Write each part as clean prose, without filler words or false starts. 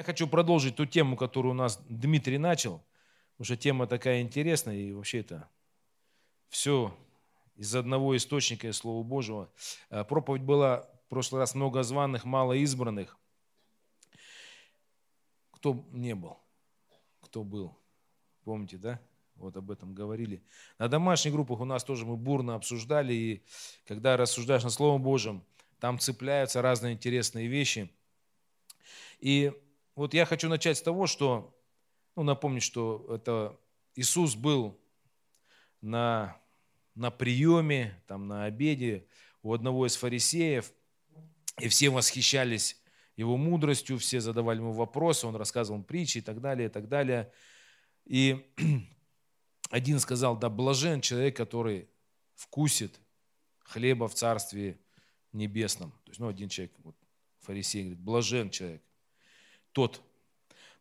Я хочу продолжить ту тему, которую у нас Дмитрий начал, потому что тема такая интересная, и вообще это все из одного источника, из Слова Божьего. Проповедь была в прошлый раз много званых, мало избранных. Кто не был, кто был, помните, да? Вот об этом говорили. На домашних группах у нас тоже мы бурно обсуждали, и когда рассуждаешь над Словом Божьим, там цепляются разные интересные вещи. И вот я хочу начать с того, что, напомню, что это Иисус был на приеме, там, на обеде у одного из фарисеев, и все восхищались его мудростью, все задавали ему вопросы, он рассказывал притчи и так далее, и так далее. И один сказал: да блажен человек, который вкусит хлеба в Царстве Небесном. То есть, один человек, вот, фарисей, говорит: блажен человек тот.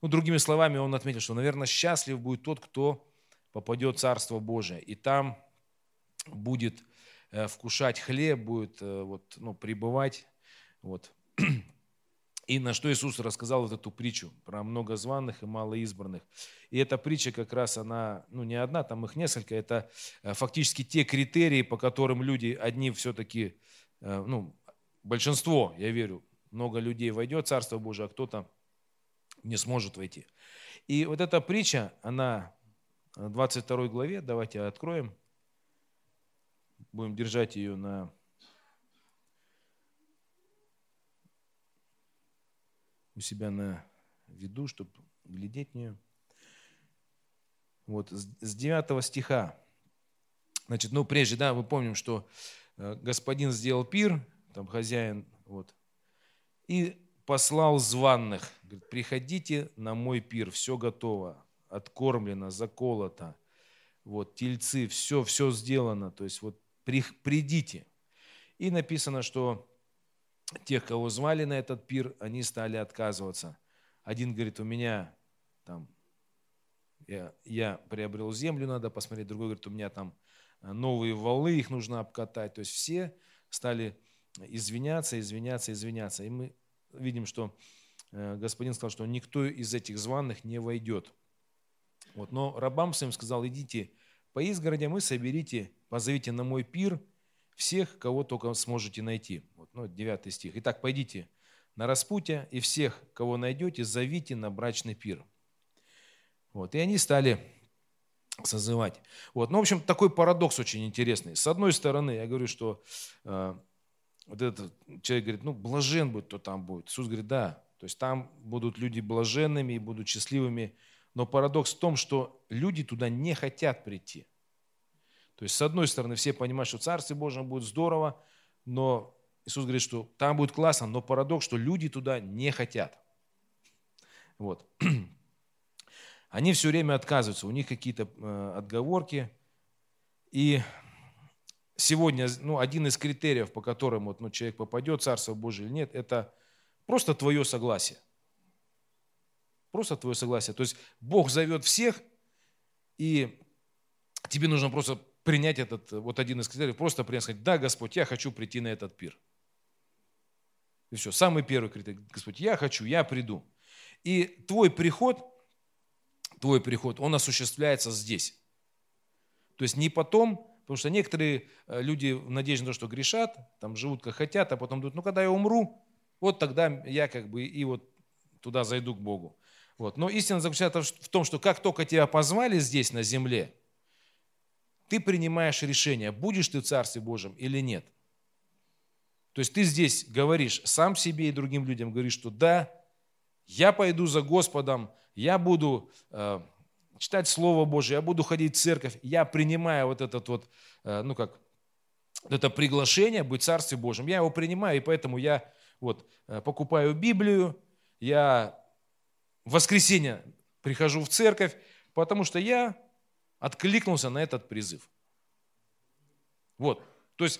Другими словами, он отметил, что, наверное, счастлив будет тот, кто попадет в Царство Божие. И там будет вкушать хлеб, будет пребывать. Вот. И на что Иисус рассказал вот эту притчу про много званых и мало избранных. И эта притча как раз, она, не одна, там их несколько. Это фактически те критерии, по которым люди, одни все-таки, большинство, я верю, много людей войдет в Царство Божие, а кто-то не сможет войти. И вот эта притча, она в 22 главе, давайте откроем, будем держать ее у себя на виду, чтобы глядеть в нее. Вот, с 9 стиха. Значит, прежде, мы помним, что господин сделал пир, там хозяин, и послал званых. Говорит: приходите на мой пир, все готово, откормлено, заколото, тельцы, все сделано, то есть придите. И написано, что тех, кого звали на этот пир, они стали отказываться. Один говорит: у меня там, я приобрел землю, надо посмотреть. Другой говорит: у меня там новые валы, их нужно обкатать. То есть все стали извиняться. И мы видим, что господин сказал, что никто из этих званых не войдет. Но рабам своим сказал: идите по изгородям и позовите на мой пир всех, кого только сможете найти. 9 стих. Итак, пойдите на распутье, и всех, кого найдете, зовите на брачный пир. И они стали созывать. В общем, такой парадокс очень интересный. С одной стороны, я говорю, что этот человек говорит: блажен будет, кто там будет. Иисус говорит: да, то есть там будут люди блаженными и будут счастливыми. Но парадокс в том, что люди туда не хотят прийти. То есть, с одной стороны, все понимают, что в Царстве Божьем будет здорово, но Иисус говорит, что там будет классно, но парадокс, что люди туда не хотят. Они все время отказываются, у них какие-то отговорки. И сегодня один из критериев, по которым человек попадет в Царство Божие или нет, это просто твое согласие. Просто твое согласие. То есть Бог зовет всех, и тебе нужно просто принять этот, один из критериев, просто принять, сказать: да, Господь, я хочу прийти на этот пир. И все, самый первый критерий: Господь, я хочу, я приду. И твой приход, он осуществляется здесь. То есть не потом, потому что некоторые люди в надежде на то, что грешат, там живут как хотят, а потом думают: когда я умру, тогда я туда зайду к Богу. Но истина заключается в том, что как только тебя позвали здесь, на земле, ты принимаешь решение, будешь ты в Царстве Божьем или нет. То есть ты здесь говоришь сам себе и другим людям, говоришь, что да, я пойду за Господом, я буду читать Слово Божие, я буду ходить в церковь, я принимаю это приглашение быть в Царстве Божьем, я его принимаю, и поэтому я покупаю Библию, я в воскресенье прихожу в церковь, потому что я откликнулся на этот призыв. То есть,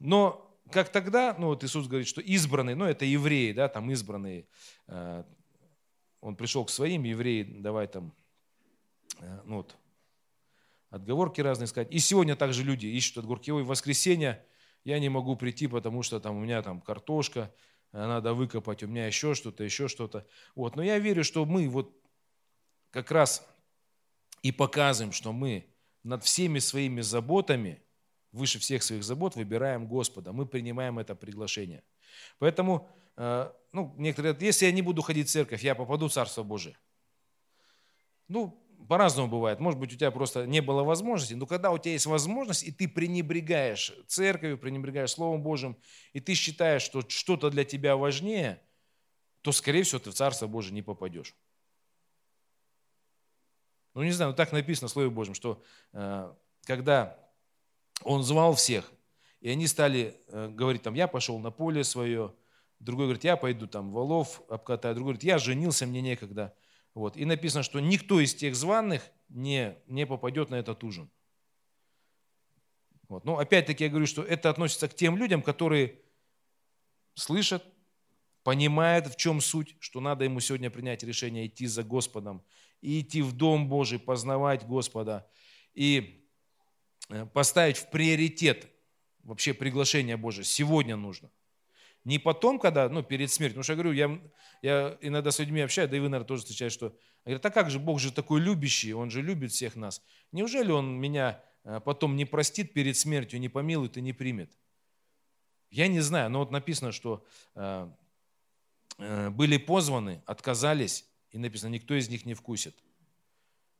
но как тогда, Иисус говорит, что избранные, это евреи, там избранные, он пришел к своим, евреи, давай там, отговорки разные сказать. И сегодня также люди ищут отговорки: ой, в воскресенье я не могу прийти, потому что там у меня там картошка, надо выкопать, у меня еще что-то. Вот. Но я верю, что мы вот как раз и показываем, что мы над всеми своими заботами, выше всех своих забот выбираем Господа. Мы принимаем это приглашение. Поэтому некоторые говорят, если я не буду ходить в церковь, я попаду в Царство Божие. По-разному бывает. Может быть, у тебя просто не было возможности, но когда у тебя есть возможность, и ты пренебрегаешь церковью, пренебрегаешь Словом Божьим, и ты считаешь, что что-то для тебя важнее, то, скорее всего, ты в Царство Божие не попадешь. Не знаю, так написано в Слове Божьем, что когда Он звал всех, и они стали говорить, я пошел на поле свое, другой говорит, я пойду волов обкатаю, другой говорит, я женился, мне некогда. Вот. И написано, что никто из тех званых не попадет на этот ужин. Вот. Опять-таки я говорю, что это относится к тем людям, которые слышат, понимают, в чем суть, что надо ему сегодня принять решение идти за Господом, и идти в Дом Божий, познавать Господа, и поставить в приоритет вообще приглашение Божие. Сегодня нужно. Не потом, когда, перед смертью. Потому что я говорю, я иногда с людьми общаюсь, да и вы, наверное, тоже встречаете, что... Я говорю, как же, Бог же такой любящий, Он же любит всех нас. Неужели Он меня потом не простит перед смертью, не помилует и не примет? Я не знаю, но написано, что были позваны, отказались, и написано, никто из них не вкусит.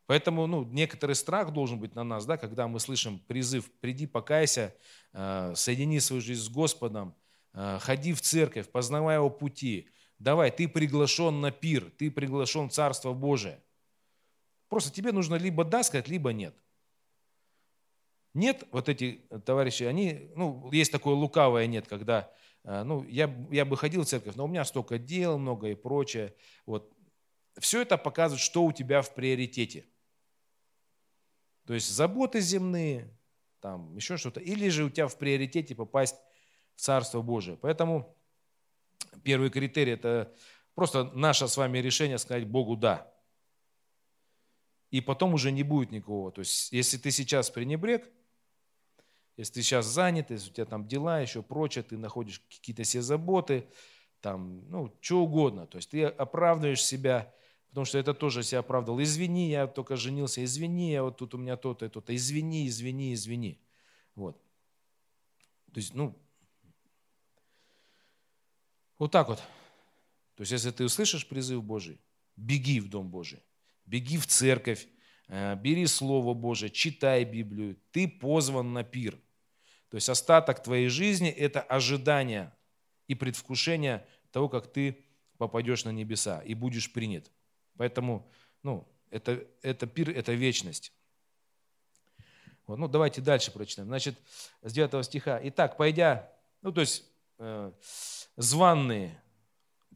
Поэтому, некоторый страх должен быть на нас, да, когда мы слышим призыв «Приди, покайся, соедини свою жизнь с Господом, ходи в церковь, познавай его пути. Давай, ты приглашен на пир, ты приглашен в Царство Божие». Просто тебе нужно либо да сказать, либо нет. Нет, вот эти товарищи, они, есть такое лукавое нет, когда, я бы ходил в церковь, но у меня столько дел, много и прочее. Вот. Все это показывает, что у тебя в приоритете. То есть заботы земные, еще что-то, или же у тебя в приоритете попасть Царство Божие. Поэтому первый критерий – это просто наше с вами решение сказать Богу «да». И потом уже не будет никого. То есть, если ты сейчас пренебрег, если ты сейчас занят, если у тебя дела, еще прочее, ты находишь какие-то все заботы, что угодно. То есть, ты оправдываешь себя, потому что это тоже себя оправдывал. Извини, я только женился, извини, я тут у меня то-то и то-то. Извини. Вот. То есть, . То есть, если ты услышишь призыв Божий, беги в Дом Божий, беги в церковь, бери Слово Божие, читай Библию, ты позван на пир. То есть, остаток твоей жизни – это ожидание и предвкушение того, как ты попадешь на небеса и будешь принят. Поэтому, это пир – это вечность. Вот. Давайте дальше прочитаем. Значит, с 9 стиха. «Итак, пойдя…» званные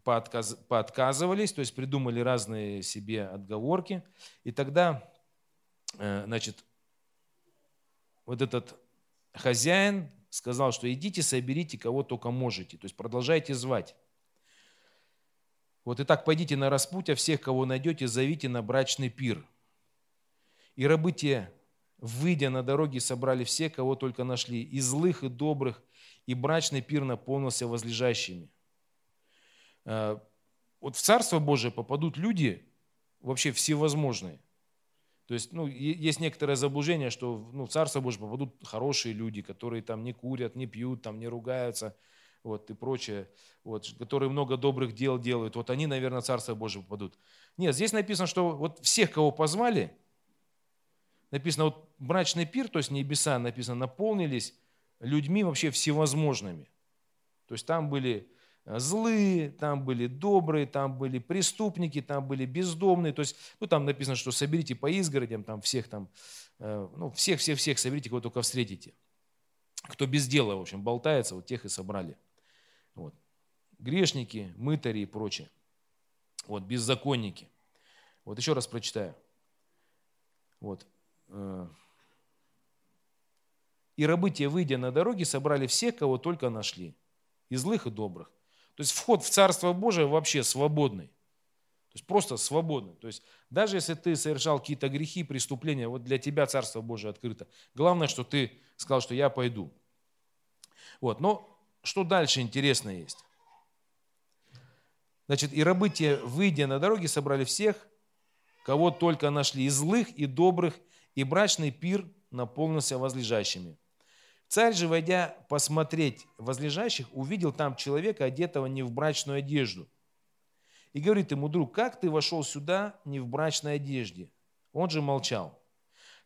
поотказывались, то есть придумали разные себе отговорки. И тогда, вот этот хозяин сказал, что идите, соберите кого только можете. То есть продолжайте звать. Итак, пойдите на распутье, всех, кого найдете, зовите на брачный пир. И рабы те, выйдя на дороги, собрали все, кого только нашли, и злых, и добрых, и брачный пир наполнился возлежащими. В Царство Божие попадут люди вообще всевозможные. То есть, есть некоторое заблуждение, что в Царство Божие попадут хорошие люди, которые не курят, не пьют, не ругаются, и прочее, которые много добрых дел делают. Они, наверное, в Царство Божие попадут. Нет, здесь написано, что всех, кого позвали, написано, брачный пир, то есть небеса, написано, наполнились людьми вообще всевозможными. То есть там были злые, там были добрые, там были преступники, там были бездомные. То есть, там написано, что соберите по изгородям, всех соберите, кого только встретите. Кто без дела, в общем, болтается, тех и собрали. Грешники, мытари и прочее. Беззаконники. Еще раз прочитаю. «И рабы те, выйдя на дороги, собрали всех, кого только нашли, и злых, и добрых». То есть вход в Царство Божие вообще свободный. То есть просто свободный. То есть даже если ты совершал какие-то грехи, преступления, для тебя Царство Божие открыто. Главное, что ты сказал, что я пойду. Но что дальше интересно есть? Значит, и рабы те, выйдя на дороги, собрали всех, кого только нашли, и злых, и добрых, и брачный пир наполнился возлежащими. Царь же, войдя посмотреть возлежащих, увидел там человека, одетого не в брачную одежду. И говорит ему: друг, как ты вошел сюда не в брачной одежде? Он же молчал.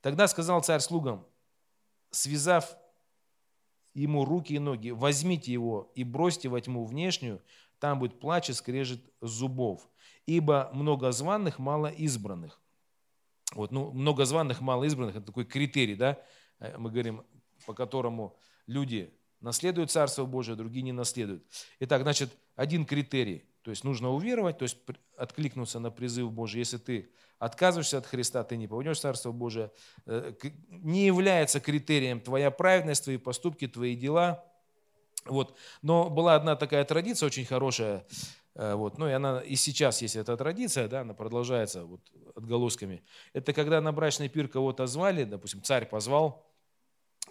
Тогда сказал царь слугам, связав ему руки и ноги: возьмите его и бросьте во тьму внешнюю, там будет плач и скрежет зубов, ибо много званых, мало избранных. Вот, много званых, мало избранных – это такой критерий, да, мы говорим, по которому люди наследуют Царство Божие, другие не наследуют. Итак, значит, один критерий, то есть нужно уверовать, то есть откликнуться на призыв Божий. Если ты отказываешься от Христа, ты не попадешь в Царство Божие. Не является критерием твоя праведность, твои поступки, твои дела. Вот. Но была одна такая традиция очень хорошая, вот. Ну и она и сейчас есть эта традиция, да, она продолжается вот отголосками. Это когда на брачный пир кого-то звали, допустим, царь позвал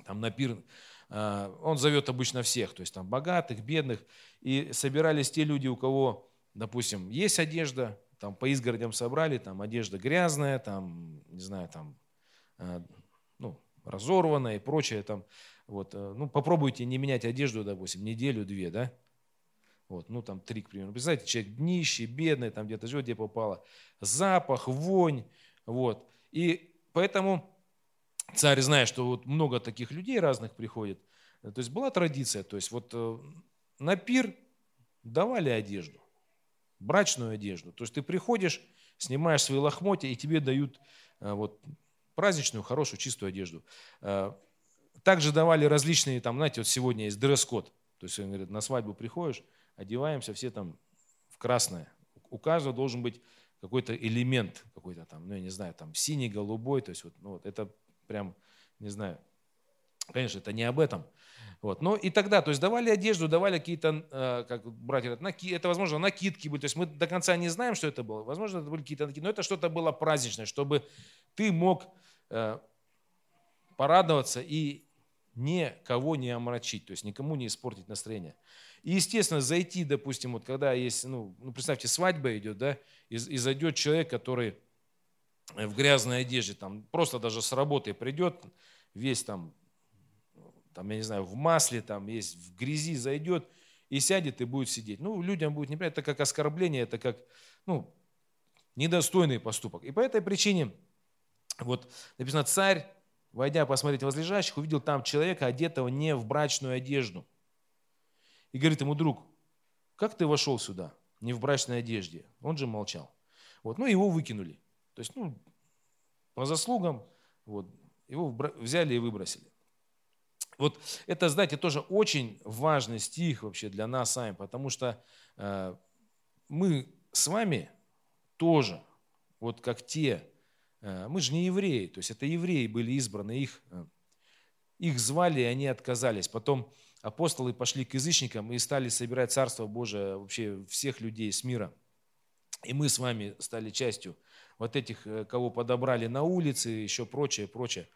там на пир, он зовет обычно всех, то есть там богатых, бедных, и собирались те люди, у кого, допустим, есть одежда, там по изгородям собрали, там одежда грязная, там, не знаю, там, ну, разорванная и прочее, там, вот, ну, попробуйте не менять одежду, допустим, неделю-две, да, вот, ну, там, 3, к примеру, представляете, человек нищий, бедный, там где-то живет, где попало, запах, вонь, вот, и поэтому царь, зная, что вот много таких людей разных приходит, то есть была традиция, то есть вот на пир давали одежду, брачную одежду, то есть ты приходишь, снимаешь свои лохмотья, и тебе дают вот праздничную, хорошую, чистую одежду. Также давали различные, там, знаете, вот сегодня есть дресс-код, то есть он говорит, на свадьбу приходишь, одеваемся все там в красное, у каждого должен быть какой-то элемент, какой-то там, ну я не знаю, там синий, голубой, то есть вот, ну, вот это прям, не знаю, конечно, это не об этом. Вот. Но и тогда, то есть давали одежду, давали какие-то, как братья говорят, это, возможно, накидки были. То есть мы до конца не знаем, что это было. Возможно, это были какие-то накидки, но это что-то было праздничное, чтобы ты мог порадоваться и никого не омрачить, то есть никому не испортить настроение. И, естественно, зайти, допустим, вот когда есть, ну представьте, свадьба идет, да, и зайдет человек, который в грязной одежде, там, просто даже с работы придет, весь там, я не знаю, в масле, там, есть в грязи, зайдет и сядет и будет сидеть. Ну, людям будет неприятно, это как оскорбление, это как, ну, недостойный поступок. И по этой причине, вот, написано, царь, войдя посмотреть возлежащих, увидел там человека, одетого не в брачную одежду. И говорит ему: друг, как ты вошел сюда, не в брачной одежде? Он же молчал. Вот, ну, его выкинули. То есть, ну, по заслугам, вот, его взяли и выбросили. Вот это, знаете, тоже очень важный стих вообще для нас сами, потому что мы с вами тоже, вот как те, мы же не евреи, то есть это евреи были избраны, их звали, и они отказались. Потом апостолы пошли к язычникам и стали собирать Царство Божие вообще всех людей с мира. И мы с вами стали частью вот этих, кого подобрали на улице, еще прочее, прочее.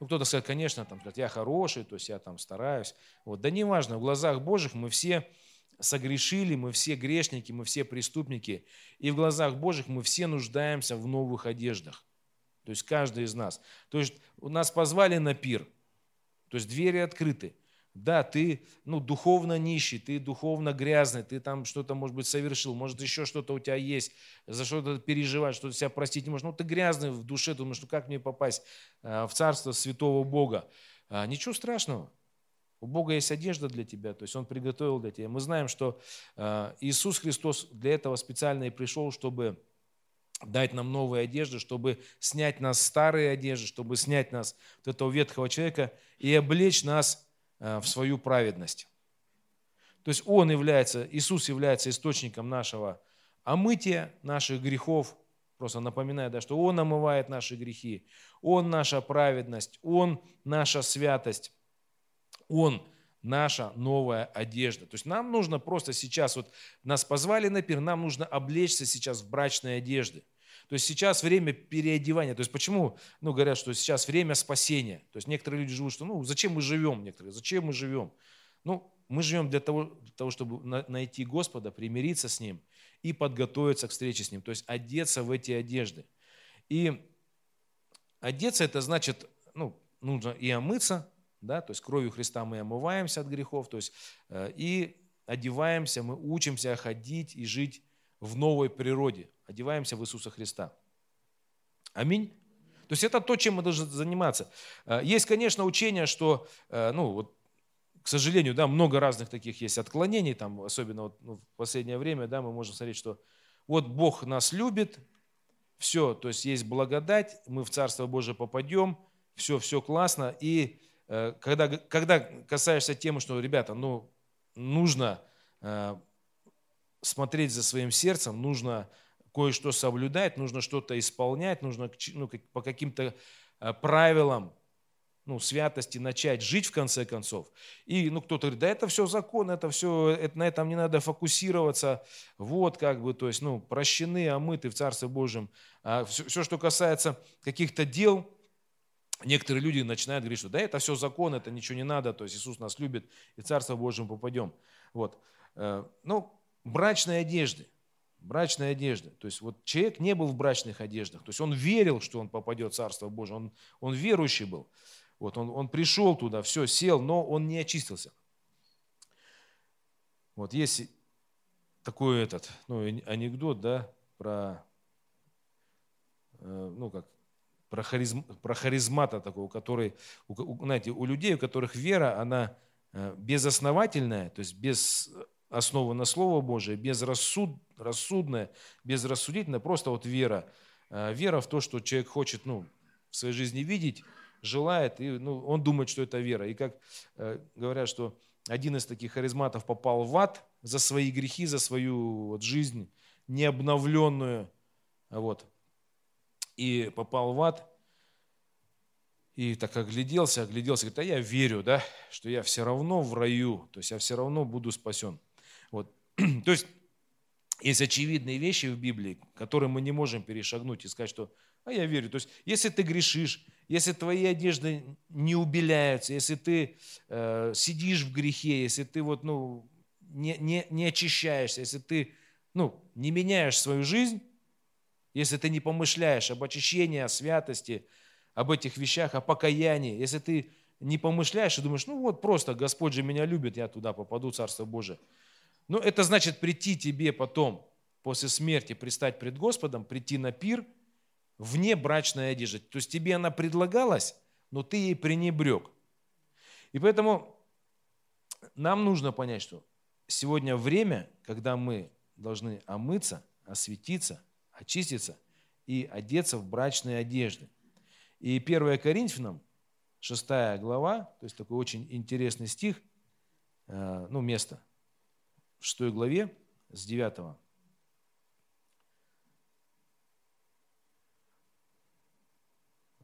Ну, кто-то скажет, конечно, там, я хороший, то есть я там стараюсь. Вот. Да неважно, в глазах Божьих мы все согрешили, мы все грешники, мы все преступники. И в глазах Божьих мы все нуждаемся в новых одеждах. То есть каждый из нас. То есть нас позвали на пир, то есть двери открыты. Да, ты, ну, духовно нищий, ты духовно грязный, ты там что-то, может быть, совершил, может, еще что-то у тебя есть, за что-то переживаешь, что-то себя простить не можешь. Ну, ты грязный в душе, думаешь, ну, как мне попасть в Царство Святого Бога? Ничего страшного. У Бога есть одежда для тебя, то есть Он приготовил для тебя. Мы знаем, что Иисус Христос для этого специально и пришел, чтобы дать нам новые одежды, чтобы снять нас старые одежды, чтобы снять нас от этого ветхого человека и облечь нас в свою праведность. То есть Он является, Иисус является источником нашего омытия, наших грехов, просто напоминая, да, что Он омывает наши грехи, Он наша праведность, Он наша святость, Он наша новая одежда. То есть нам нужно просто сейчас, вот нас позвали на пир, нам нужно облечься сейчас в брачные одежды. То есть сейчас время переодевания. То есть почему, ну, говорят, что сейчас время спасения. То есть некоторые люди живут, что, ну, зачем мы живем, некоторые, зачем мы живем? Ну, мы живем для того чтобы найти Господа, примириться с Ним и подготовиться к встрече с Ним, то есть одеться в эти одежды. И одеться – это значит, нужно и омыться, да, то есть кровью Христа мы омываемся от грехов, то есть и одеваемся, мы учимся ходить и жить в новой природе, одеваемся в Иисуса Христа. Аминь. То есть это то, чем мы должны заниматься. Есть, конечно, учение, что, к сожалению, да, много разных таких есть отклонений, там, особенно в последнее время, да, мы можем смотреть, что Бог нас любит, все, то есть есть благодать, мы в Царство Божие попадем, все классно. И когда касаешься темы, что, ребята, нужно смотреть за своим сердцем, нужно кое-что соблюдать, нужно что-то исполнять, нужно по каким-то правилам святости начать жить в конце концов. И кто-то говорит, да это все закон, это все, на этом не надо фокусироваться, прощены, омыты в Царстве Божьем. А все, что касается каких-то дел, некоторые люди начинают говорить, что да это все закон, это ничего не надо, то есть Иисус нас любит, и в Царство Божье попадем. Брачные одежды. То есть человек не был в брачных одеждах. То есть он верил, что он попадет в Царство Божие. Он верующий был. Он пришел туда, все, сел, но он не очистился. Есть такой анекдот, да, про харизмата такого, который, знаете, у людей, у которых вера, она безосновательная, то есть без основа на Слово Божие, безрассудительная, просто вера. Вера в то, что человек хочет в своей жизни видеть, желает, и он думает, что это вера. И как говорят, что один из таких харизматов попал в ад за свои грехи, за свою жизнь необновленную. И попал в ад, и так огляделся, говорит, а я верю, да, что я все равно в раю, то есть я все равно буду спасен. То есть есть очевидные вещи в Библии, которые мы не можем перешагнуть и сказать, что я верю. То есть если ты грешишь, если твои одежды не убеляются, если ты сидишь в грехе, если ты не очищаешься, если ты не меняешь свою жизнь, если ты не помышляешь об очищении, о святости, об этих вещах, о покаянии, если ты не помышляешь и думаешь, просто Господь же меня любит, я туда попаду, Царство Божие. Это значит прийти тебе потом, после смерти, предстать пред Господом, прийти на пир вне брачной одежды. То есть тебе она предлагалась, но ты ей пренебрег. И поэтому нам нужно понять, что сегодня время, когда мы должны омыться, осветиться, очиститься и одеться в брачные одежды. И 1 Коринфянам, 6 глава, то есть такой очень интересный стих, место, в 6 главе, с 9.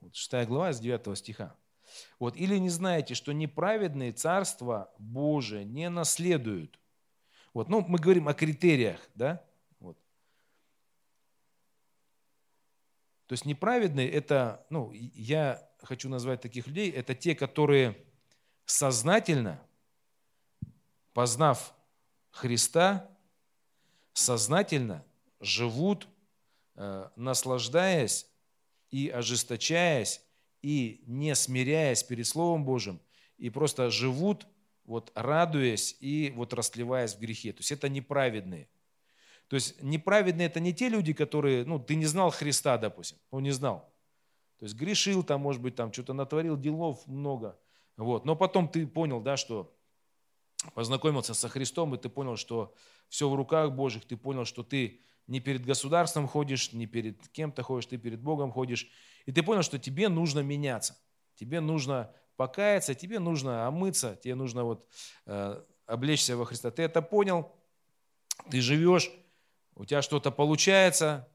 Вот 6 глава, с 9 стиха. «Или не знаете, что неправедные Царство Божие не наследуют». Мы говорим о критериях, да? То есть неправедные – это, я хочу назвать таких людей, это те, которые сознательно, познав Христа, сознательно живут, наслаждаясь и ожесточаясь, и не смиряясь перед Словом Божьим, и просто живут, радуясь и растлеваясь в грехе. То есть это неправедные. То есть неправедные – это не те люди, которые, ты не знал Христа, допустим, не знал. То есть грешил там, может быть, там что-то натворил, делов много. Но потом ты понял, да, что познакомился со Христом, и ты понял, что все в руках Божьих, ты понял, что ты не перед государством ходишь, не перед кем-то ходишь, ты перед Богом ходишь. И ты понял, что тебе нужно меняться, тебе нужно покаяться, тебе нужно омыться, тебе нужно облечься во Христа. Ты это понял, ты живешь. У тебя что-то получается,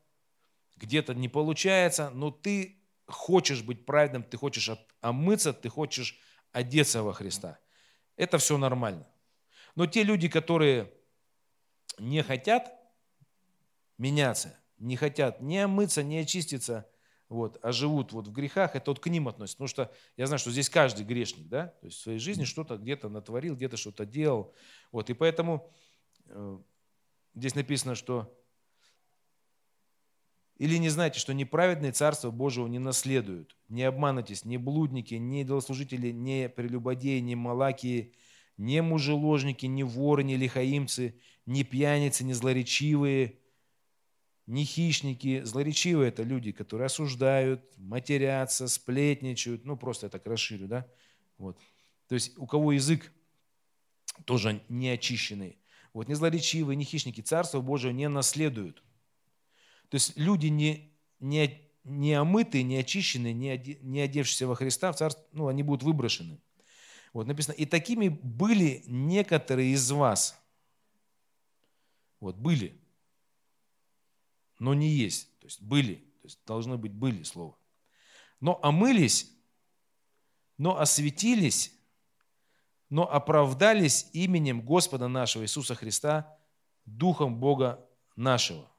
где-то не получается, но ты хочешь быть праведным, ты хочешь омыться, ты хочешь одеться во Христа. Это все нормально. Но те люди, которые не хотят меняться, не хотят не омыться, не очиститься, а живут в грехах, это к ним относится. Потому что я знаю, что здесь каждый грешник, да, то есть в своей жизни что-то где-то натворил, где-то что-то делал. И поэтому... Здесь написано, что Или не знаете, что неправедные Царство Божьего не наследуют? Не обманутесь, ни блудники, ни идолослужители, ни прелюбодеи, ни малакии, ни мужеложники, ни воры, ни лихаимцы, ни пьяницы, ни злоречивые, ни хищники. Злоречивые – это люди, которые осуждают, матерятся, сплетничают. Ну, просто я так расширю, да? Вот. То есть у кого язык тоже не очищенный. Вот, ни злоречивые, ни хищники Царство Божие не наследуют. То есть люди не омытые, не очищенные, не одевшиеся во Христа, в Царство, ну, они будут выброшены. Вот написано, и такими были некоторые из вас. Вот, были, но не есть. То есть были, то есть должны быть были слово. Но омылись, но осветились, но оправдались именем Господа нашего Иисуса Христа, Духом Бога нашего.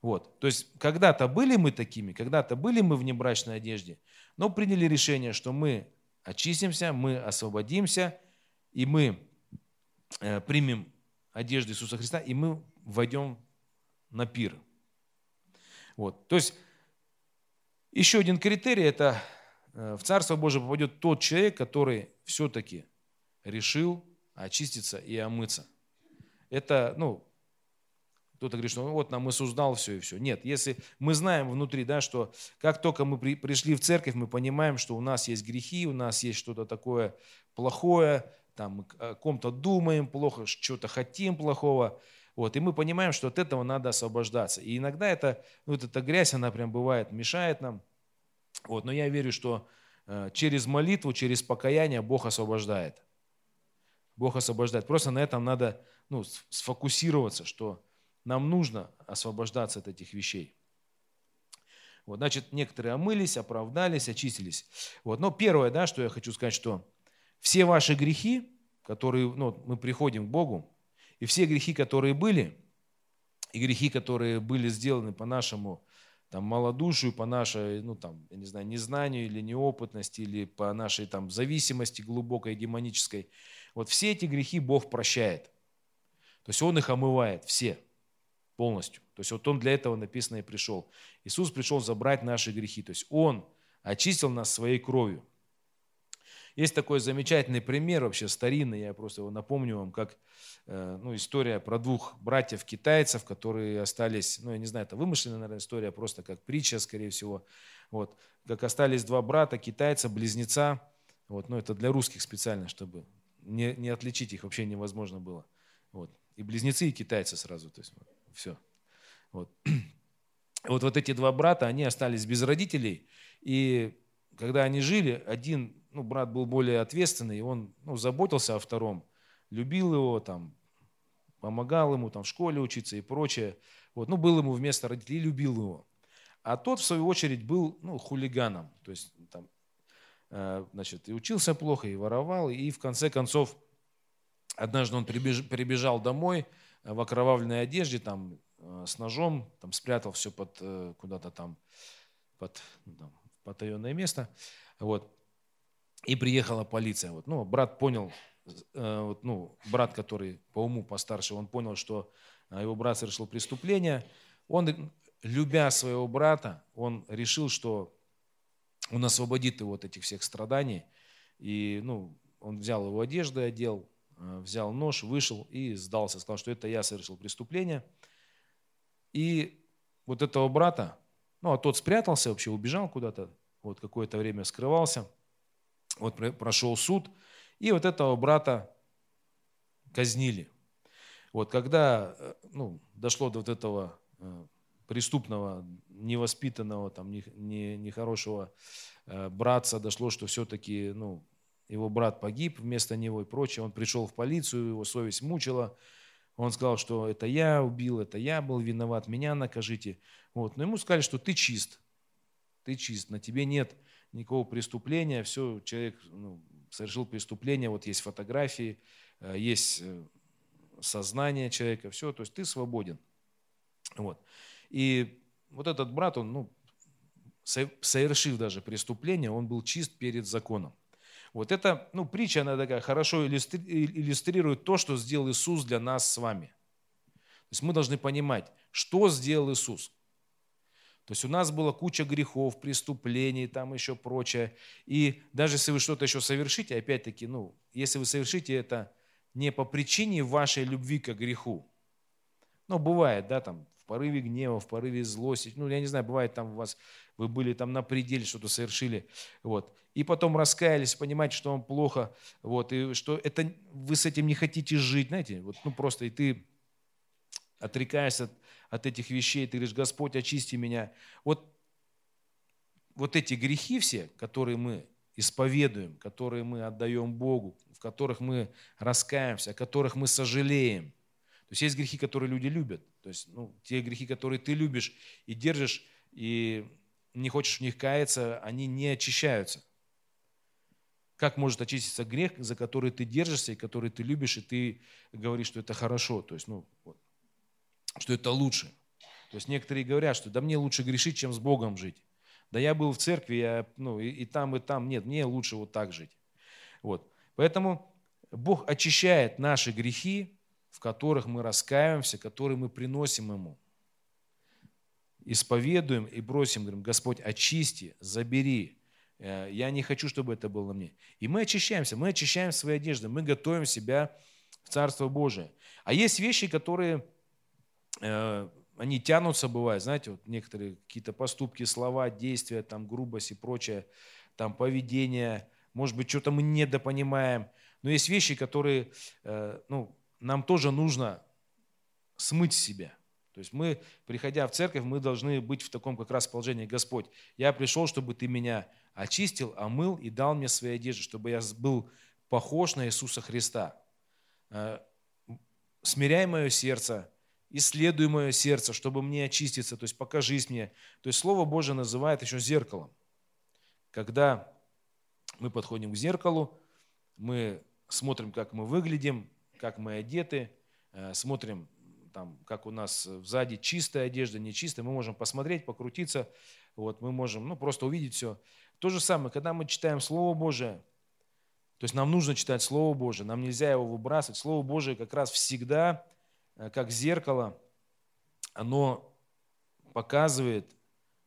Вот. То есть когда-то были мы такими, когда-то были мы в небрачной одежде, но приняли решение, что мы очистимся, мы освободимся, и мы примем одежду Иисуса Христа, и мы войдем на пир. Вот. То есть еще один критерий – это в Царство Божие попадет тот человек, который все-таки решил очиститься и омыться. Это, ну, кто-то говорит, что вот нам Иисус дал все и все. Нет, если мы знаем внутри, да, что как только мы пришли в церковь, мы понимаем, что у нас есть грехи, у нас есть что-то такое плохое, там, мы о ком-то думаем плохо, что-то хотим плохого. Вот, и мы понимаем, что от этого надо освобождаться. И иногда это, ну, вот эта грязь, она прям бывает, мешает нам. Вот, но я верю, что через молитву, через покаяние Бог освобождает. Бог освобождает. Просто на этом надо, ну, сфокусироваться, что нам нужно освобождаться от этих вещей. Вот, значит, некоторые омылись, оправдались, очистились. Вот, но первое, да, что я хочу сказать, что все ваши грехи, которые, ну, мы приходим к Богу, и все грехи, которые были, и грехи, которые были сделаны по нашему там, малодушию, по нашей, ну, там, я не знаю, незнанию или неопытности, или по нашей там, зависимости глубокой, демонической, вот все эти грехи Бог прощает. То есть Он их омывает, все. Полностью. То есть вот Он для этого написано и пришел. Иисус пришел забрать наши грехи. То есть Он очистил нас своей кровью. Есть такой замечательный пример, вообще старинный, я просто его напомню вам, как ну, история про двух братьев-китайцев, которые остались, ну я не знаю, это вымышленная, наверное, история, просто как притча, скорее всего. Вот, как остались два брата, китайца, близнеца. Вот, ну это для русских специально, чтобы не отличить их вообще невозможно было. Вот. И близнецы, и китайцы сразу, то есть все. Вот эти два брата, они остались без родителей, и когда они жили, один, ну, брат был более ответственный, и он, ну, заботился о втором, любил его, там, помогал ему там, в школе учиться и прочее. Вот, ну, был ему вместо родителей, любил его. А тот, в свою очередь, был, ну, хулиганом, то есть там, значит, и учился плохо, и воровал, и в конце концов однажды он прибежал домой в окровавленной одежде, там, с ножом, там, спрятал все под куда-то там, под там, потаенное место. Вот. И приехала полиция. Вот. Ну, брат понял, ну, брат, который по уму постарше, он понял, что его брат совершил преступление. Он, любя своего брата, он решил, что он освободит его от этих всех страданий. И, ну, он взял его одежду и одел, взял нож, вышел и сдался, сказал, что это я совершил преступление. И вот этого брата, ну, а тот спрятался вообще, убежал куда-то, вот какое-то время скрывался, вот прошел суд, и вот этого брата казнили. Вот когда, ну, дошло до вот этого преступного, невоспитанного, там, нехорошего братца, дошло, что все-таки, ну, его брат погиб вместо него и прочее. Он пришел в полицию, его совесть мучила. Он сказал, что это я убил, это я был виноват, меня накажите. Вот. Но ему сказали, что ты чист, на тебе нет никакого преступления. Все, человек, ну, совершил преступление, вот есть фотографии, есть сознание человека, все, то есть ты свободен. Вот. И вот этот брат, он, ну, совершив даже преступление, он был чист перед законом. Вот эта, ну, притча, она такая хорошо иллюстрирует то, что сделал Иисус для нас с вами. То есть мы должны понимать, что сделал Иисус. То есть у нас была куча грехов, преступлений, там еще прочее. И даже если вы что-то еще совершите, опять-таки, если вы совершите это не по причине вашей любви к греху, бывает, там, в порыве гнева, в порыве злости, я не знаю, бывает, там у вас, вы были там на пределе, что-то совершили, и потом раскаялись, понимаете, что вам плохо, и что это, вы с этим не хотите жить, знаете, просто и ты отрекаешься от этих вещей, ты говоришь: Господь, очисти меня. Вот эти грехи все, которые мы исповедуем, которые мы отдаем Богу, в которых мы раскаемся, о которых мы сожалеем. То есть есть грехи, которые люди любят. То есть те грехи, которые ты любишь и держишь, и не хочешь в них каяться, они не очищаются. Как может очиститься грех, за который ты держишься, и который ты любишь, и ты говоришь, что это хорошо, то есть, что это лучше. То есть некоторые говорят, что да мне лучше грешить, чем с Богом жить. Да я был в церкви, и там. Нет, мне лучше вот так жить. Поэтому Бог очищает наши грехи, в которых мы раскаиваемся, которые мы приносим Ему. Исповедуем и бросим, говорим: Господь, очисти, забери. Я не хочу, чтобы это было на мне. И мы очищаем свои одежды, мы готовим себя в Царство Божие. А есть вещи, которые... они тянутся, бывает, знаете, некоторые какие-то поступки, слова, действия, там, грубость и прочее, там, поведение, может быть, что-то мы недопонимаем. Но есть вещи, которые, нам тоже нужно смыть с себя. То есть мы, приходя в церковь, мы должны быть в таком как раз положении: Господь, я пришел, чтобы Ты меня очистил, омыл и дал мне свои одежды, чтобы я был похож на Иисуса Христа. Смиряй мое сердце, исследуй мое сердце, чтобы мне очиститься, то есть покажись мне. То есть Слово Божие называет еще зеркалом. Когда мы подходим к зеркалу, мы смотрим, как мы выглядим, как мы одеты, смотрим, там, как у нас сзади чистая одежда, нечистая. Мы можем посмотреть, покрутиться, мы можем просто увидеть все. То же самое, когда мы читаем Слово Божие, то есть нам нужно читать Слово Божие, нам нельзя его выбрасывать. Слово Божие как раз всегда... как зеркало, оно показывает,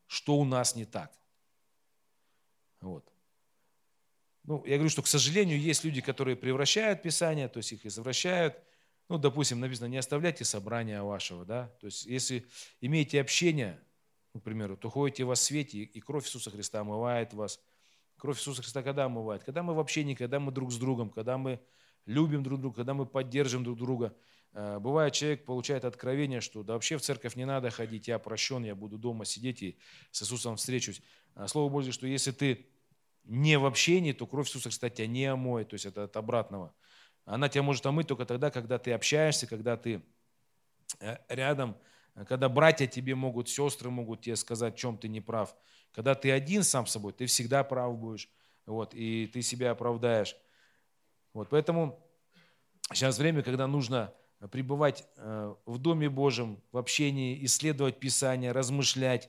что у нас не так. Я говорю, что, к сожалению, есть люди, которые превращают Писание, то есть их извращают. Допустим, написано: не оставляйте собрания вашего. Да? То есть если имеете общение, например, то ходите во свете, и кровь Иисуса Христа омывает вас. Кровь Иисуса Христа когда омывает? Когда мы в общении, когда мы друг с другом, когда мы любим друг друга, когда мы поддерживаем друг друга. Бывает, человек получает откровение, что да вообще в церковь не надо ходить, я прощен, я буду дома сидеть и с Иисусом встречусь. Слово Божье, что если ты не в общении, то кровь Иисуса, кстати, тебя не омоет, то есть это от обратного. Она тебя может омыть только тогда, когда ты общаешься, когда ты рядом, когда братья тебе могут, сестры могут тебе сказать, в чем ты не прав. Когда ты один сам с собой, ты всегда прав будешь, и ты себя оправдаешь. Поэтому сейчас время, когда нужно... пребывать в Доме Божьем, в общении, исследовать Писание, размышлять,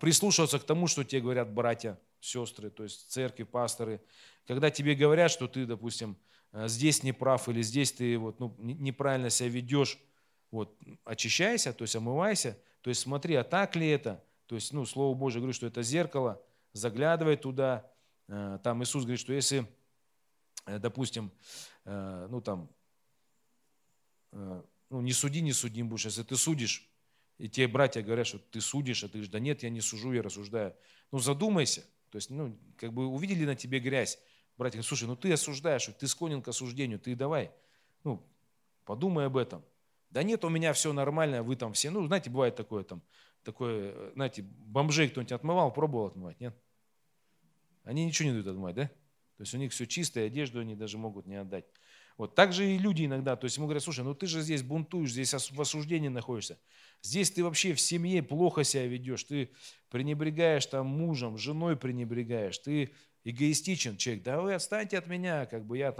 прислушиваться к тому, что тебе говорят братья, сестры, то есть церкви, пасторы. Когда тебе говорят, что ты, допустим, здесь не прав или здесь ты неправильно себя ведешь, очищайся, то есть омывайся, то есть смотри, а так ли это? То есть, Слово Божие говорит, что это зеркало, заглядывай туда. Там Иисус говорит, что если, допустим, не суди, не судим будешь. Если ты судишь, и те братья говорят, что ты судишь, а ты говоришь: да нет, я не сужу, я рассуждаю. Задумайся. То есть, как бы увидели на тебе грязь. Братья говорят: слушай, ты осуждаешь, ты склонен к осуждению, ты давай, подумай об этом. Да нет, у меня все нормально, вы там все, знаете, бывает такое там, знаете, бомжей кто-нибудь отмывал, пробовал отмывать, нет? Они ничего не дают отмывать, да? То есть у них все чистое, одежду они даже могут не отдать. Так же и люди иногда, то есть ему говорят: слушай, ты же здесь бунтуешь, здесь в осуждении находишься, здесь ты вообще в семье плохо себя ведешь, ты пренебрегаешь там мужем, женой пренебрегаешь, ты эгоистичен человек, да вы отстаньте от меня, как бы я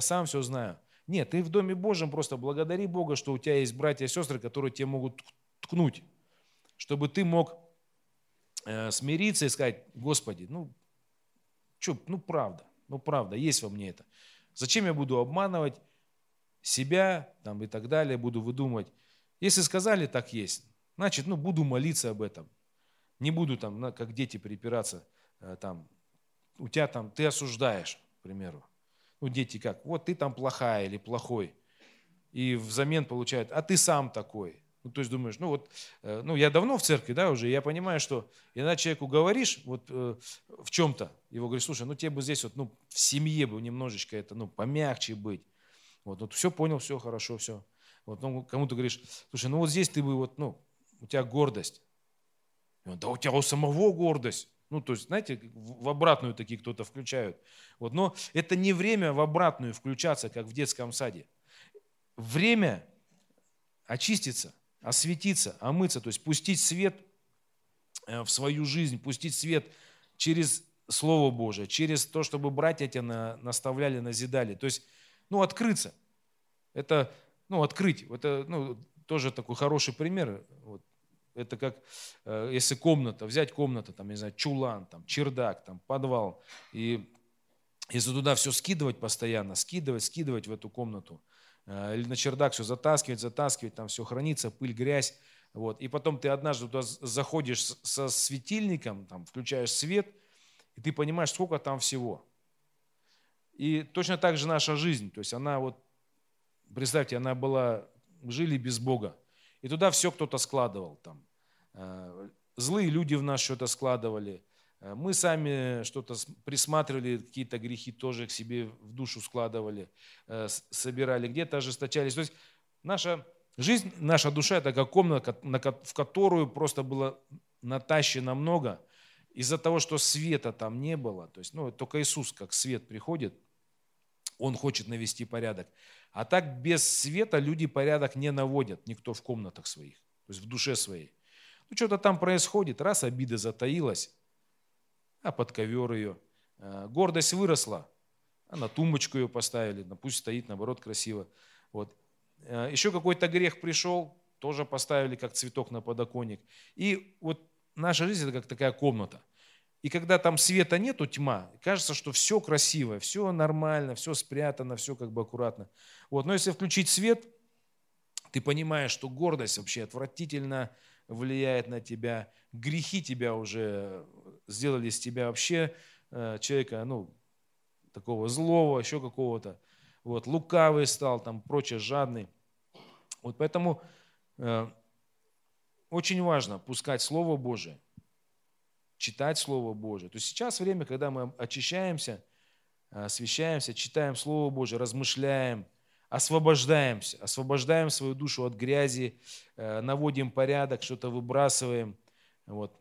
сам все знаю. Нет, ты в Доме Божьем просто благодари Бога, что у тебя есть братья и сестры, которые тебе могут ткнуть, чтобы ты мог смириться и сказать: Господи, правда, есть во мне это. Зачем я буду обманывать себя и так далее, буду выдумывать? Если сказали, так есть, значит, буду молиться об этом. Не буду там, как дети, перепираться, там, у тебя там, ты осуждаешь, к примеру. Ну, дети как, вот ты там плохая или плохой. И взамен получают, а ты сам такой. Ну, то есть думаешь, ну вот, ну я давно в церкви, да, уже, я понимаю, что иногда человеку говоришь вот в чем-то, его говоришь, слушай, ну тебе бы здесь вот, ну в семье бы немножечко это, ну помягче быть. Вот все понял, все хорошо, все. Вот, ну кому-то говоришь, слушай, ну вот здесь ты бы вот, ну у тебя гордость. И он, да у тебя у самого гордость. Ну, то есть, знаете, в обратную такие кто-то включают. Вот, но это не время в обратную включаться, как в детском саде. Время очиститься, осветиться, омыться, то есть пустить свет в свою жизнь, пустить свет через Слово Божие, через то, чтобы братья тебя наставляли, назидали. То есть, ну, открыться. Это, ну, открыть. Это, ну, тоже такой хороший пример. Вот. Это как, если комната, взять комнату, там, не знаю, чулан, там, чердак, там, подвал. И если туда все скидывать постоянно, скидывать в эту комнату, или на чердак все затаскивать, там все хранится, пыль, грязь. Вот. И потом ты однажды туда заходишь со светильником, там, включаешь свет, и ты понимаешь, сколько там всего. И точно так же наша жизнь. То есть она вот, представьте, она была, жили без Бога. И туда все кто-то складывал. Там. Злые люди в нас что-то складывали. Мы сами что-то присматривали, какие-то грехи тоже к себе в душу складывали, собирали, где-то ожесточались. То есть наша жизнь, наша душа – это как комната, в которую просто было натащено много. Из-за того, что света там не было, то есть, ну, только Иисус как свет приходит, Он хочет навести порядок. А так без света люди порядок не наводят, никто в комнатах своих, то есть в душе своей. Ну, что-то там происходит, раз обида затаилась, а под ковер ее. Гордость выросла, а на тумбочку ее поставили, пусть стоит, наоборот, красиво. Вот. Еще какой-то грех пришел, тоже поставили как цветок на подоконник. И вот наша жизнь – это как такая комната. И когда там света нету, тьма, кажется, что все красиво, все нормально, все спрятано, все как бы аккуратно. Вот. Но если включить свет, ты понимаешь, что гордость вообще отвратительно влияет на тебя, грехи тебя уже сделали из тебя вообще человека, ну, такого злого, еще какого-то. Вот, лукавый стал, там, прочее, жадный. Вот поэтому очень важно пускать Слово Божие, читать Слово Божие. То есть сейчас время, когда мы очищаемся, освящаемся, читаем Слово Божие, размышляем, освобождаемся, освобождаем свою душу от грязи, наводим порядок, что-то выбрасываем. Вот.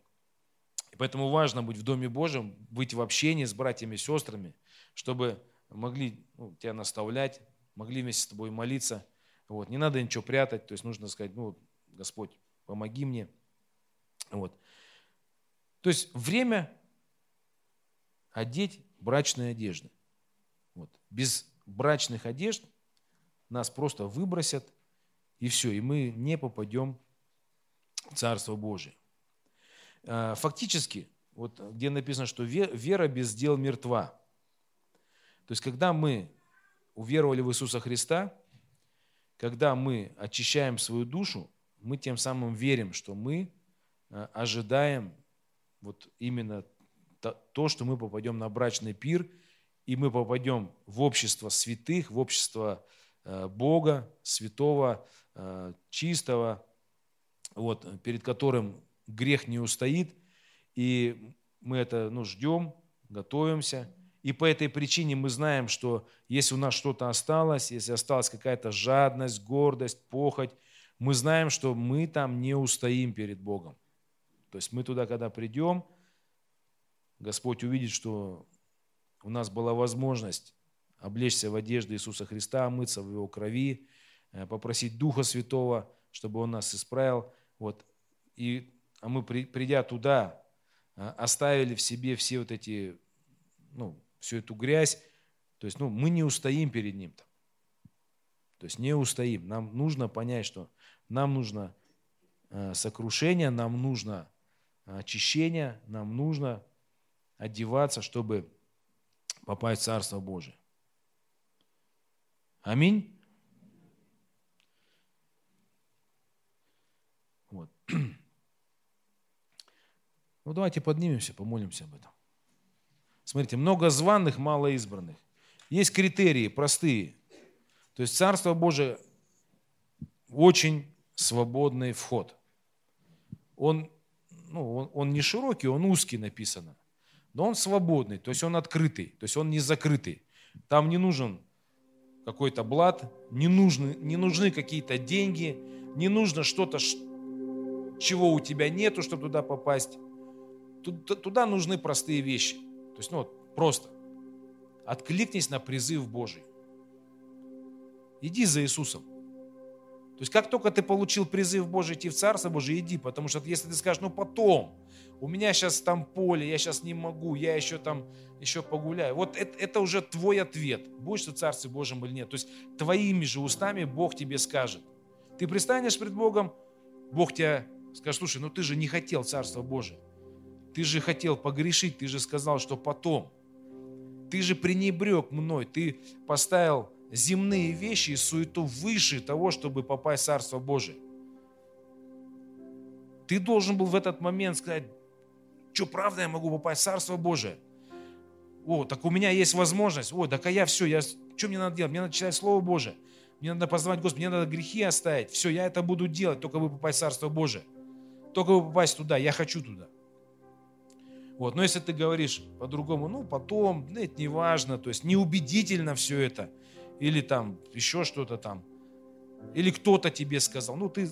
И поэтому важно быть в Доме Божьем, быть в общении с братьями и сестрами, чтобы могли, ну, тебя наставлять, могли вместе с тобой молиться. Вот. Не надо ничего прятать, то есть нужно сказать, ну, Господь, помоги мне. Вот. То есть время одеть брачные одежды. Вот. Без брачных одежд нас просто выбросят, и все, и мы не попадем в Царство Божие. Фактически, вот где написано, что вера без дел мертва. То есть, когда мы уверовали в Иисуса Христа, когда мы очищаем свою душу, мы тем самым верим, что мы ожидаем вот именно то, что мы попадем на брачный пир, и мы попадем в общество святых, в общество Бога, святого, чистого, вот, перед которым грех не устоит. И мы это, ну, ждем, готовимся. И по этой причине мы знаем, что если у нас что-то осталось, если осталась какая-то жадность, гордость, похоть, мы знаем, что мы там не устоим перед Богом. То есть мы туда, когда придем, Господь увидит, что у нас была возможность облечься в одежды Иисуса Христа, омыться в Его крови, попросить Духа Святого, чтобы Он нас исправил. Вот. И, а мы, придя туда, оставили в себе все вот эти, ну, всю эту грязь. То есть, ну, мы не устоим перед Ним-то. То есть не устоим. Нам нужно понять, что нам нужно сокрушение, нам нужно очищение, нам нужно одеваться, чтобы попасть в Царство Божие. Аминь. Вот. Ну давайте поднимемся, помолимся об этом. Смотрите, много званых, мало избранных. Есть критерии простые. То есть Царство Божие очень свободный вход. Он не широкий, он узкий написано. Но он свободный, то есть он открытый, то есть он не закрытый. Там не нужен какой-то блат, не нужны какие-то деньги, не нужно что-то, чего у тебя нету, чтобы туда попасть. Туда нужны простые вещи. То есть, просто откликнись на призыв Божий. Иди за Иисусом. То есть, как только ты получил призыв Божий идти в Царство Божие, иди. Потому что если ты скажешь, потом, у меня сейчас там поле, я сейчас не могу, я еще погуляю. Это уже твой ответ, будешь ты в Царстве Божьем или нет. То есть, твоими же устами Бог тебе скажет. Ты предстанешь пред Богом, Бог тебе скажет, слушай, ты же не хотел Царства Божие. Ты же хотел погрешить, ты же сказал, что потом. Ты же пренебрег мной, ты поставил земные вещи и суету выше того, чтобы попасть в Царство Божие. Ты должен был в этот момент сказать, что правда я могу попасть в Царство Божие? Так у меня есть возможность. Что мне надо делать? Мне надо читать Слово Божие. Мне надо познавать Господа, мне надо грехи оставить. Все, я это буду делать, только бы попасть в Царство Божие. Только бы попасть туда, я хочу туда. Но если ты говоришь по-другому, потом, это не важно, то есть неубедительно все это, или там еще что-то там, или кто-то тебе сказал, ты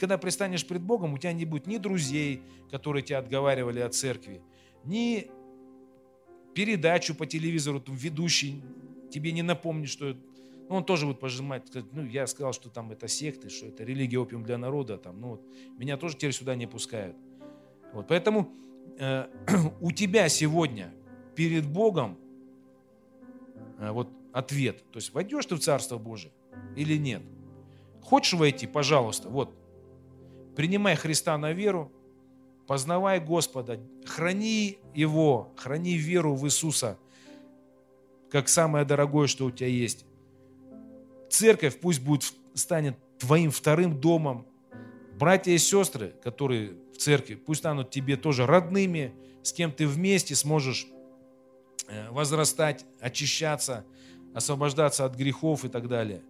когда предстанешь пред Богом, у тебя не будет ни друзей, которые тебя отговаривали от церкви, ни передачу по телевизору, ведущий тебе не напомнит, что он тоже будет пожимать, сказать, я сказал, что там это секты, что это религия опиум для народа, меня тоже теперь сюда не пускают. Поэтому у тебя сегодня перед Богом ответ. То есть войдешь ты в Царство Божие или нет? Хочешь войти, пожалуйста, принимай Христа на веру, познавай Господа, храни Его, храни веру в Иисуса, как самое дорогое, что у тебя есть. Церковь пусть станет твоим вторым домом. Братья и сестры, которые в церкви, пусть станут тебе тоже родными, с кем ты вместе сможешь возрастать, очищаться, освобождаться от грехов и так далее.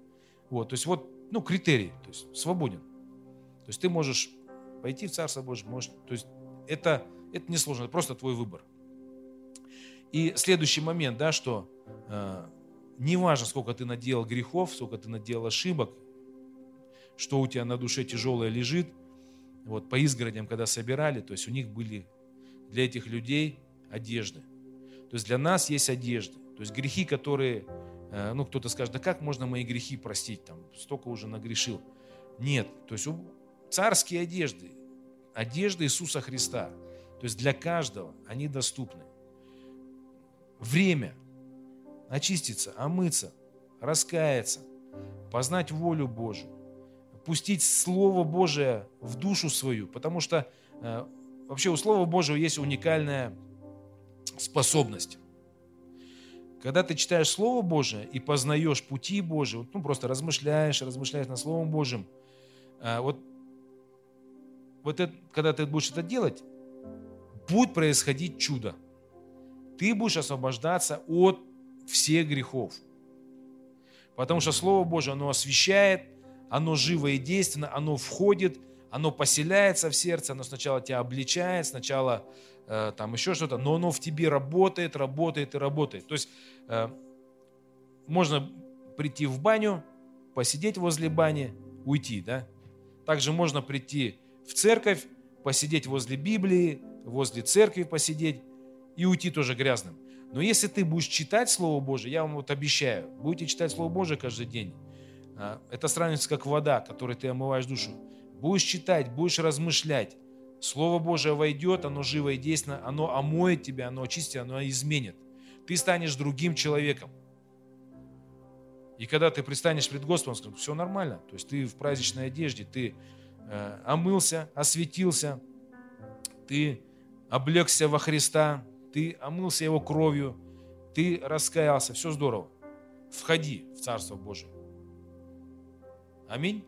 Критерий, то есть свободен. То есть ты можешь пойти в Царство Божие, это несложно, это просто твой выбор. И следующий момент, не важно, сколько ты наделал грехов, сколько ты наделал ошибок, что у тебя на душе тяжелое лежит. По изгородям, когда собирали, то есть у них были для этих людей одежды. То есть для нас есть одежды. То есть грехи, которые, кто-то скажет, да как можно мои грехи простить, столько уже нагрешил. Нет, то есть царские одежды, одежды Иисуса Христа, то есть для каждого они доступны. Время очиститься, омыться, раскаяться, познать волю Божию, пустить Слово Божие в душу свою, потому что вообще у Слова Божьего есть уникальная способность. Когда ты читаешь Слово Божие и познаешь пути Божии, просто размышляешь над Словом Божьим, это, когда ты будешь это делать, будет происходить чудо. Ты будешь освобождаться от всех грехов. Потому что Слово Божие, оно освещает, оно живо и действенно, оно входит, оно поселяется в сердце, оно сначала тебя обличает, сначала еще что-то, но оно в тебе работает. То есть можно прийти в баню, посидеть возле бани, уйти, да? Также можно прийти в церковь, посидеть возле Библии, возле церкви посидеть и уйти тоже грязным. Но если ты будешь читать Слово Божие, я вам обещаю, будете читать Слово Божие каждый день, это сравнивается как вода, которой ты омываешь душу. Будешь читать, будешь размышлять. Слово Божие войдет, оно живо и действенно, оно омоет тебя, оно очистит, оно изменит. Ты станешь другим человеком. И когда ты предстанешь пред Господом, он скажет, все нормально. То есть ты в праздничной одежде, ты омылся, осветился, ты облегся во Христа, ты омылся Его кровью, ты раскаялся, все здорово. Входи в Царство Божие. Аминь.